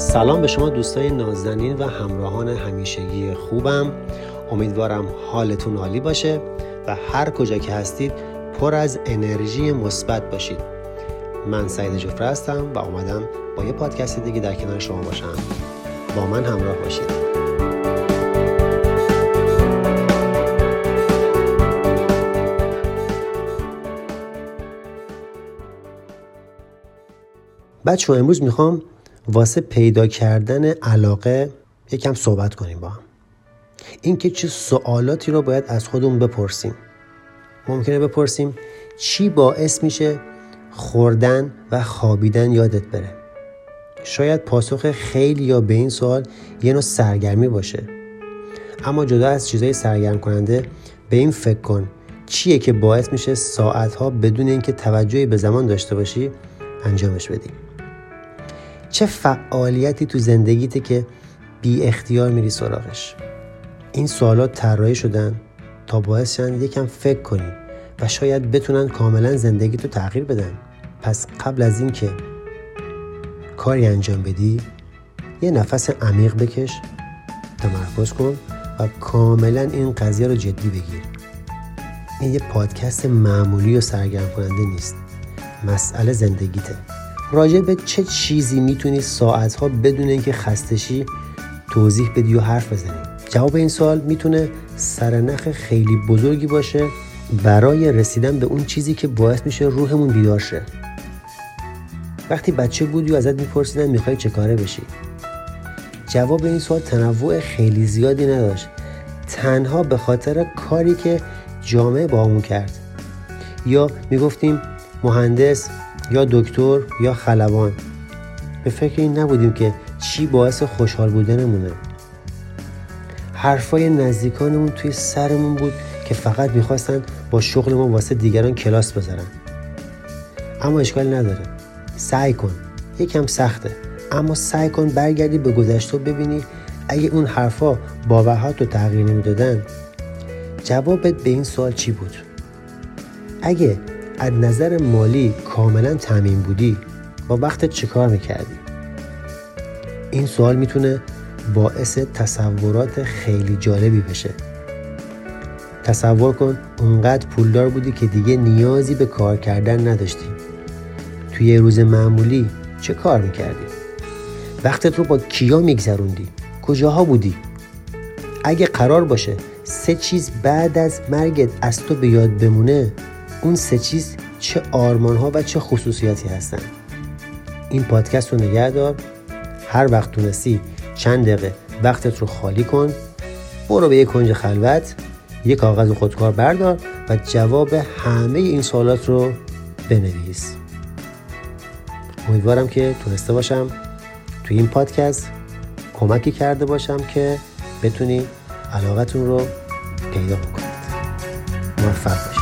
سلام به شما دوستای نازنین و همراهان همیشگی خوبم. امیدوارم حالتون عالی باشه و هر کجا که هستید پر از انرژی مثبت باشید. من سید جعفر هستم و اومدم با یه پادکست دیگه در کنار شما باشم. با من همراه باشید. بچه‌ها امروز میخوام واسه پیدا کردن علاقه یکم صحبت کنیم با هم. اینکه چه سوالاتی رو باید از خودمون بپرسیم. ممکنه بپرسیم چی باعث میشه خوردن و خوابیدن یادت بره. شاید پاسخ خیلی یا به این سوال یه نوع سرگرمی باشه. اما جدا از چیزای سرگرم کننده به این فکر کن چیه که باعث میشه ساعتها بدون اینکه توجهی به زمان داشته باشی انجامش بدی. چه فعالیتی تو زندگیته که بی اختیار میری سراغش؟ این سوالات طراحی شدن تا باعث شن یکم فکر کنی و شاید بتونن کاملا زندگیتو تغییر بدن. پس قبل از این که کاری انجام بدی یه نفس عمیق بکش، تمرکز کن و کاملا این قضیه رو جدی بگیر. این یه پادکست معمولی و سرگرم کننده نیست. مسئله زندگیته. راجع به چه چیزی میتونی ساعتها بدون اینکه خستشی توضیح بدی و حرف بزنی. جواب این سوال میتونه سرنخ خیلی بزرگی باشه برای رسیدن به اون چیزی که باعث میشه روحمون بیدار شه. وقتی بچه بودی و ازت میپرسیدن میخوای چه کاره بشی، جواب این سوال تنوع خیلی زیادی نداشت، تنها به خاطر کاری که جامعه باهامون کرد. یا میگفتیم مهندس یا دکتر یا خلبان. به فکر این نبودیم که چی باعث خوشحال بودنمونه. حرفای نزدیکانمون توی سرمون بود که فقط میخواستن با شغل ما واسه دیگران کلاس بذارن. اما اشکال نداره، سعی کن. یکم سخته اما سعی کن برگردی به گذشته و ببینی اگه اون حرفا باورهات رو تغییر نمیدادن جوابت به این سوال چی بود. اگه از نظر مالی کاملا تامین بودی با وقتت چیکار میکردی؟ این سوال میتونه باعث تصورات خیلی جالبی بشه. تصور کن اونقدر پولدار بودی که دیگه نیازی به کار کردن نداشتی. توی یه روز معمولی چه کار میکردی؟ وقتت رو با کیا میگذروندی؟ کجاها بودی؟ اگه قرار باشه 3 چیز بعد از مرگت از تو به یاد بمونه، اون 3 چیز چه آرمان‌ها و چه خصوصیاتی هستن؟ این پادکست رو نگه دار. هر وقت تونستی چند دقیقه وقتت رو خالی کن، برو به یک کنج خلوت، یک کاغذ خودکار بردار و جواب همه این سوالات رو بنویس. امیدوارم که تونسته باشم توی این پادکست کمکی کرده باشم که بتونی علاقتون رو پیدا بکنید. موفق باشید.